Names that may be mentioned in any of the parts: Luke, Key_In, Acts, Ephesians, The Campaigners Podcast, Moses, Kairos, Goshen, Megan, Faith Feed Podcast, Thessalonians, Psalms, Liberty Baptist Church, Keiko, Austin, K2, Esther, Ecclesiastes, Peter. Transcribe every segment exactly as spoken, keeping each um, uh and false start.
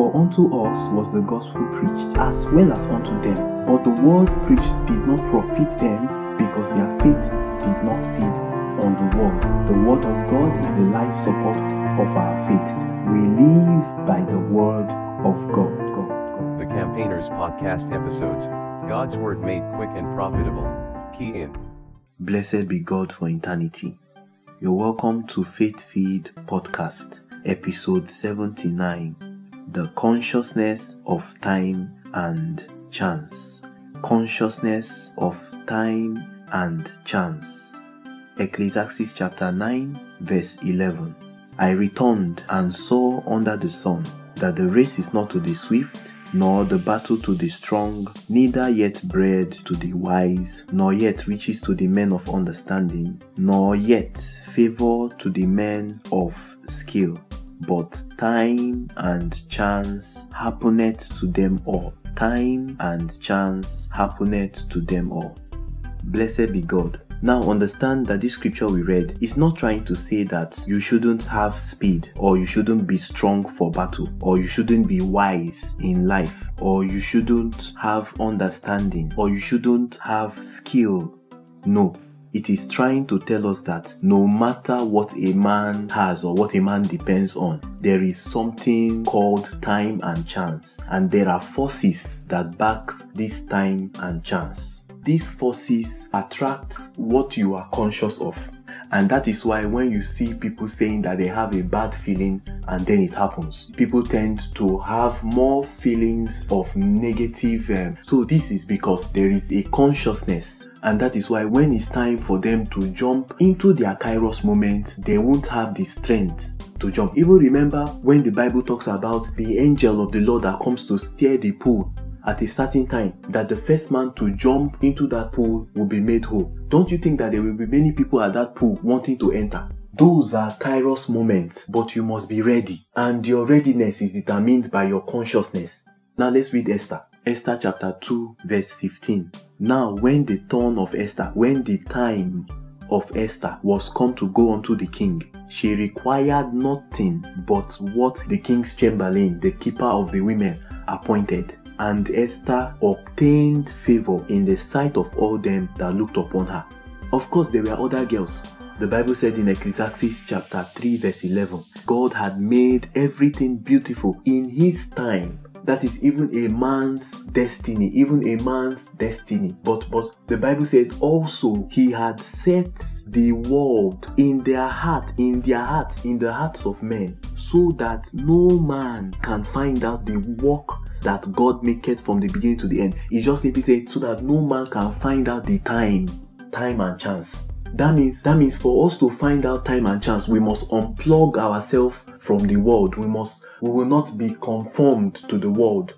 For unto us was the gospel preached, as well as unto them. But the word preached did not profit them, because their faith did not feed on the word. The word of God is the life support of our faith. We live by the word of God. God, God. The Campaigners Podcast episodes, God's word made quick and profitable. Key in. Blessed be God for eternity. You're welcome to Faith Feed Podcast, episode seventy-nine. The consciousness of time and chance. Consciousness of time and chance. Ecclesiastes chapter nine, verse eleven. I returned and saw under the sun that the race is not to the swift, nor the battle to the strong, neither yet bread to the wise, nor yet riches to the men of understanding, nor yet favor to the men of skill. But time and chance happeneth to them all. Time and chance happeneth to them all. Blessed be God. Now understand that this scripture we read is not trying to say that you shouldn't have speed, or you shouldn't be strong for battle, or you shouldn't be wise in life, or you shouldn't have understanding, or you shouldn't have skill. No. It is trying to tell us that no matter what a man has or what a man depends on, there is something called time and chance, and there are forces that back this time and chance. These forces attract what you are conscious of, and that is why when you see people saying that they have a bad feeling and then it happens, people tend to have more feelings of negative. Um, so this is because there is a consciousness. And that is why when it's time for them to jump into their Kairos moment, they won't have the strength to jump. Even remember when the Bible talks about the angel of the Lord that comes to steer the pool at a certain time, that the first man to jump into that pool will be made whole. Don't you think that there will be many people at that pool wanting to enter? Those are Kairos moments, but you must be ready. And your readiness is determined by your consciousness. Now let's read Esther. Esther chapter two, verse fifteen. Now when the turn of Esther, when the time of Esther was come to go unto the king, she required nothing but what the king's chamberlain, the keeper of the women, appointed. And Esther obtained favor in the sight of all them that looked upon her. Of course, there were other girls. The Bible said in Ecclesiastes chapter three, verse eleven, God had made everything beautiful in his time. That is even a man's destiny, even a man's destiny. But but the Bible said also he had set the world in their heart, in their hearts, in the hearts of men, so that no man can find out the work that God maketh from the beginning to the end. It just simply said so that no man can find out the time, time and chance. That means, that means for us to find out time and chance, we must unplug ourselves from the world. We must, we will not be conformed to the world.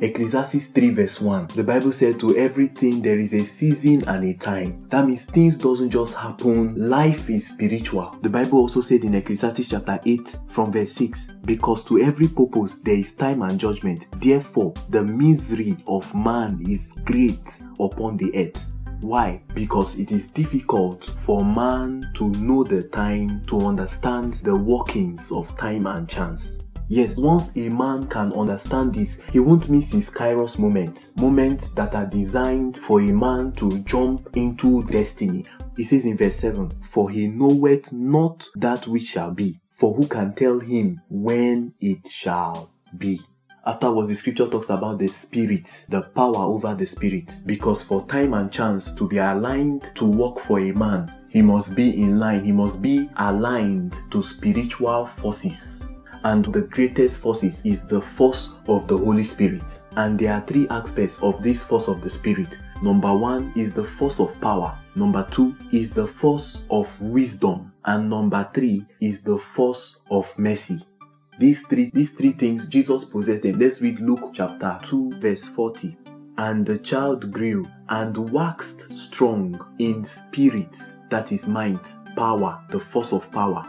Ecclesiastes three verse one. The Bible said to everything there is a season and a time. That means things doesn't just happen. Life is spiritual. The Bible also said in Ecclesiastes chapter eight from verse six, because to every purpose there is time and judgment. Therefore, the misery of man is great upon the earth. Why? Because it is difficult for man to know the time, to understand the workings of time and chance. Yes, once a man can understand this, he won't miss his Kairos moments, moments that are designed for a man to jump into destiny. It says in verse seven, for he knoweth not that which shall be, for who can tell him when it shall be? Afterwards, the scripture talks about the spirit, the power over the spirit. Because for time and chance to be aligned to work for a man, he must be in line, he must be aligned to spiritual forces. And the greatest forces is the force of the Holy Spirit. And there are three aspects of this force of the Spirit. Number one is the force of power. Number two is the force of wisdom. And number three is the force of mercy. These three, these three things Jesus possessed them. Let's read Luke chapter two verse forty. And the child grew and waxed strong in spirit, that is mind, power, the force of power,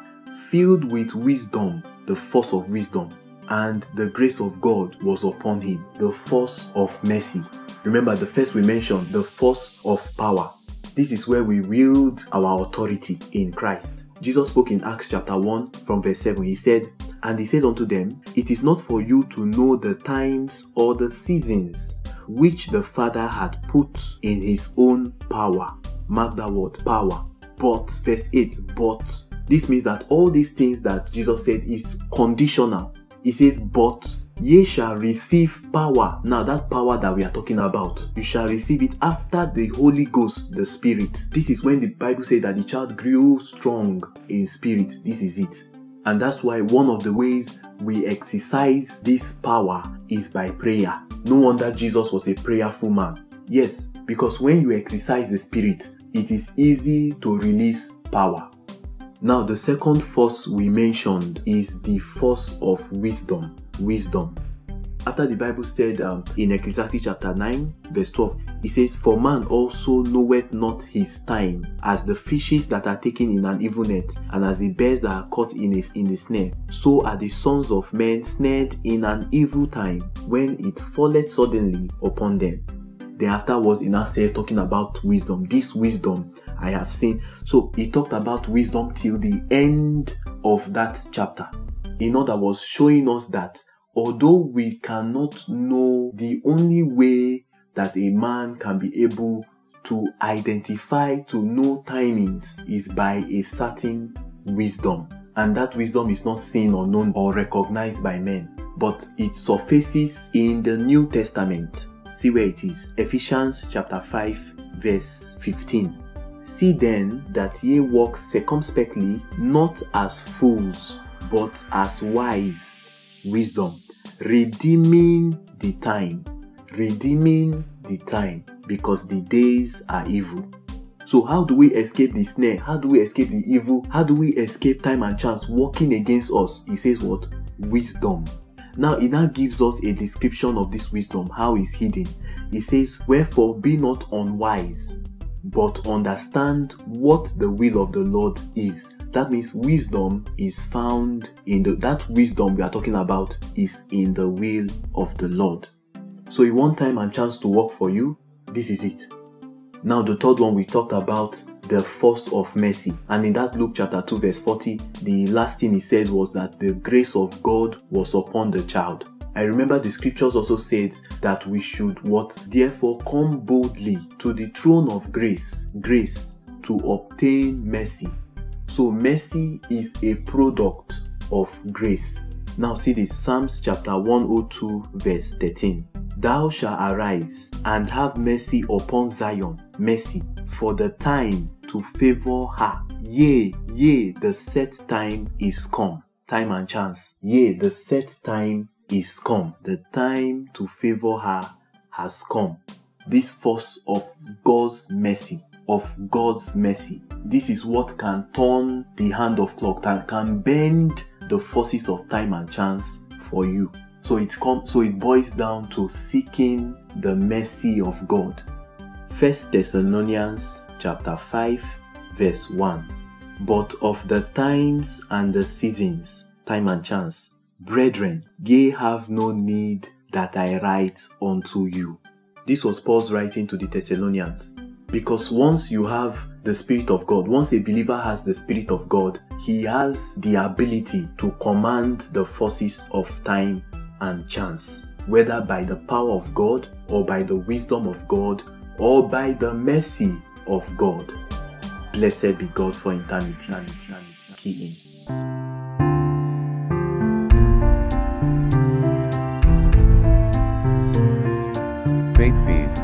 filled with wisdom, the force of wisdom, and the grace of God was upon him, the force of mercy. Remember the first we mentioned, the force of power. This is where we wield our authority in Christ. Jesus spoke in Acts chapter one from verse seven. He said, And he said unto them, It is not for you to know the times or the seasons which the Father hath put in his own power. Mark that word, power. But, verse eight, but. This means that all these things that Jesus said is conditional. He says, but ye shall receive power. Now that power that we are talking about, you shall receive it after the Holy Ghost, the Spirit. This is when the Bible says that the child grew strong in spirit. This is it. And that's why one of the ways we exercise this power is by prayer. No wonder Jesus was a prayerful man. Yes, because when you exercise the Spirit, it is easy to release power. Now, the second force we mentioned is the force of wisdom. Wisdom. After the Bible said um, in Ecclesiastes chapter nine, verse twelve, it says, For man also knoweth not his time, as the fishes that are taken in an evil net, and as the birds that are caught in a, in the snare. So are the sons of men snared in an evil time, when it falleth suddenly upon them. Thereafter was in our say talking about wisdom. This wisdom I have seen. So he talked about wisdom till the end of that chapter. In other words, showing us that although we cannot know the only way that a man can be able to identify, to know timings, is by a certain wisdom. And that wisdom is not seen or known or recognized by men, but it surfaces in the New Testament. See where it is. Ephesians chapter five, verse fifteen. See then that ye walk circumspectly, not as fools, but as wise. Wisdom. Redeeming the time. Redeeming the time, because the days are evil. So how do we escape the snare? How do we escape the evil? How do we escape time and chance working against us? He says what? Wisdom. Now, it now gives us a description of this wisdom, how it's hidden. It says, Wherefore be not unwise, but understand what the will of the Lord is. That means wisdom is found in the, that wisdom we are talking about is in the will of the Lord. So you want time and chance to work for you? This is it. Now, the third one we talked about, the force of mercy. And in that Luke chapter two verse forty, the last thing he said was that the grace of God was upon the child. I remember the scriptures also said that we should what? Therefore come boldly to the throne of grace, grace to obtain mercy. So mercy is a product of grace. Now see this, Psalms chapter one oh two verse thirteen. Thou shalt arise and have mercy upon Zion, mercy, for the time to favor her. Yea, yea, the set time is come. Time and chance. Yea, the set time is come. The time to favor her has come. This force of God's mercy, of God's mercy. This is what can turn the hand of clock, that can bend the forces of time and chance for you. So it comes. So it boils down to seeking the mercy of God. First Thessalonians chapter five verse one. But of the times and the seasons, time and chance, brethren, ye have no need that I write unto you. This was Paul's writing to the Thessalonians. Because once you have the Spirit of God, once a believer has the Spirit of God, he has the ability to command the forces of time and chance, whether by the power of God or by the wisdom of God or by the mercy of God. Blessed be God for eternity. Key_In. Faith Feed.